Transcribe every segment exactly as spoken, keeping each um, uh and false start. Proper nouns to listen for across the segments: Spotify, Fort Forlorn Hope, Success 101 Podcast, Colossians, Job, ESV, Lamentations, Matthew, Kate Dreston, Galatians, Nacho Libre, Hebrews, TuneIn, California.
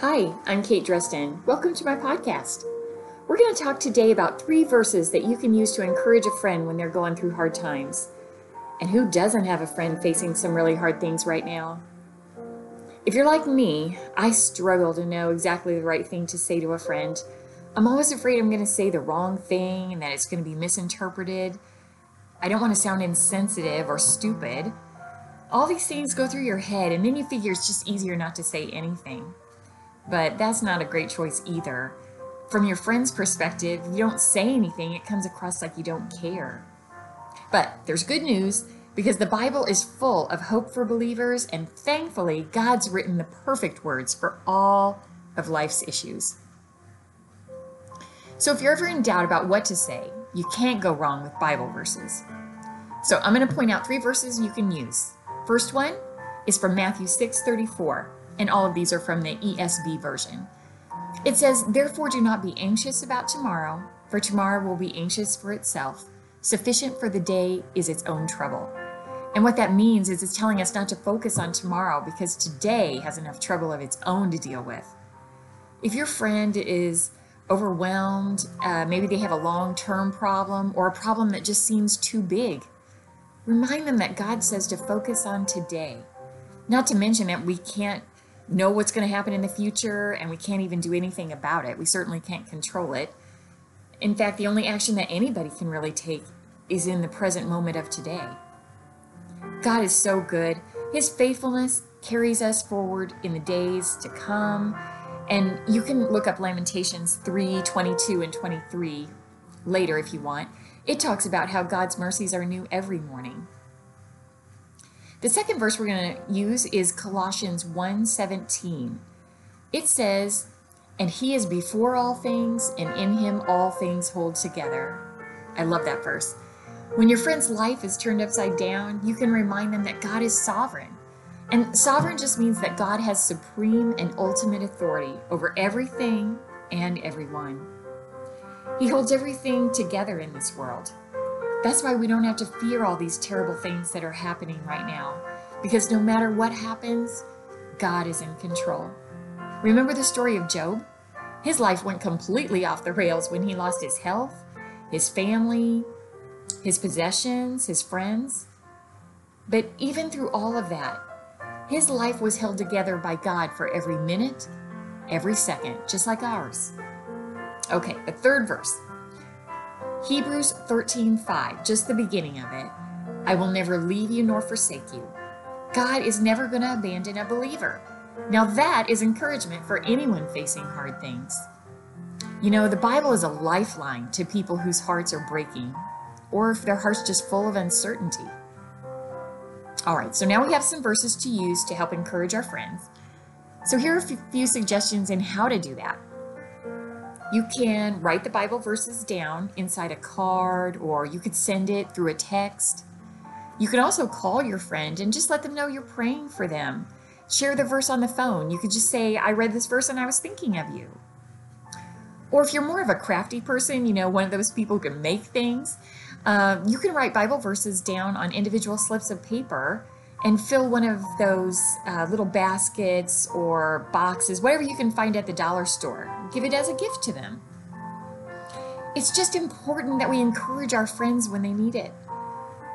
Hi, I'm Kate Dreston. Welcome to my podcast. We're going to talk today about three verses that you can use to encourage a friend when they're going through hard times. And who doesn't have a friend facing some really hard things right now? If you're like me, I struggle to know exactly the right thing to say to a friend. I'm always afraid I'm going to say the wrong thing and that it's going to be misinterpreted. I don't want to sound insensitive or stupid. All these things go through your head, and then you figure it's just easier not to say anything. But that's not a great choice either. From your friend's perspective, you don't say anything, it comes across like you don't care. But there's good news, because the Bible is full of hope for believers, and thankfully, God's written the perfect words for all of life's issues. So if you're ever in doubt about what to say, you can't go wrong with Bible verses. So I'm going to point out three verses you can use. First one is from Matthew six thirty-four, and all of these are from the E S V version. It says, "Therefore do not be anxious about tomorrow, for tomorrow will be anxious for itself. Sufficient for the day is its own trouble." And what that means is it's telling us not to focus on tomorrow because today has enough trouble of its own to deal with. If your friend is overwhelmed, uh, maybe they have a long-term problem or a problem that just seems too big, remind them that God says to focus on today. Not to mention that we can't know what's going to happen in the future, and we can't even do anything about it. We certainly can't control it. In fact, the only action that anybody can really take is in the present moment of today. God is so good. His faithfulness carries us forward in the days to come. And you can look up Lamentations three twenty-two and twenty-three later if you want. It talks about how God's mercies are new every morning. The second verse we're going to use is Colossians one seventeen. It says, "And he is before all things, and in him all things hold together." I love that verse. When your friend's life is turned upside down, you can remind them that God is sovereign. And sovereign just means that God has supreme and ultimate authority over everything and everyone. He holds everything together in this world. That's why we don't have to fear all these terrible things that are happening right now, because no matter what happens, God is in control. Remember the story of Job? His life went completely off the rails when he lost his health, his family, his possessions, his friends. But even through all of that, his life was held together by God for every minute, every second, just like ours. Okay, the third verse. Hebrews thirteen five, just the beginning of it. "I will never leave you nor forsake you." God is never going to abandon a believer. Now that is encouragement for anyone facing hard things. You know, the Bible is a lifeline to people whose hearts are breaking, or if their heart's just full of uncertainty. All right, so now we have some verses to use to help encourage our friends. So here are a few suggestions in how to do that. You can write the Bible verses down inside a card, or you could send it through a text. You can also call your friend and just let them know you're praying for them. Share the verse on the phone. You could just say, "I read this verse and I was thinking of you." Or if you're more of a crafty person, you know, one of those people who can make things, uh, you can write Bible verses down on individual slips of paper and fill one of those uh, little baskets or boxes, whatever you can find at the dollar store. Give it as a gift to them. It's just important that we encourage our friends when they need it.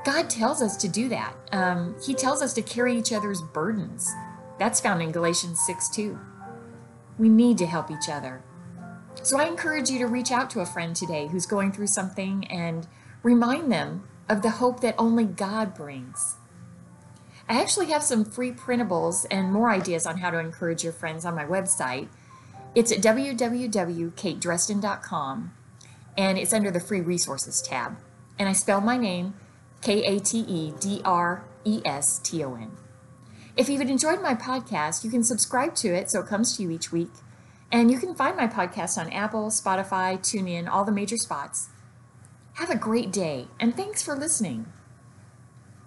God tells us to do that. Um, he tells us to carry each other's burdens. That's found in Galatians six two. We need to help each other. So I encourage you to reach out to a friend today who's going through something and remind them of the hope that only God brings. I actually have some free printables and more ideas on how to encourage your friends on my website. It's at w w w dot kate dreston dot com, and it's under the free resources tab. And I spell my name K A T E D R E S T O N. If you've enjoyed my podcast, you can subscribe to it so it comes to you each week. And you can find my podcast on Apple, Spotify, TuneIn, all the major spots. Have a great day, and thanks for listening.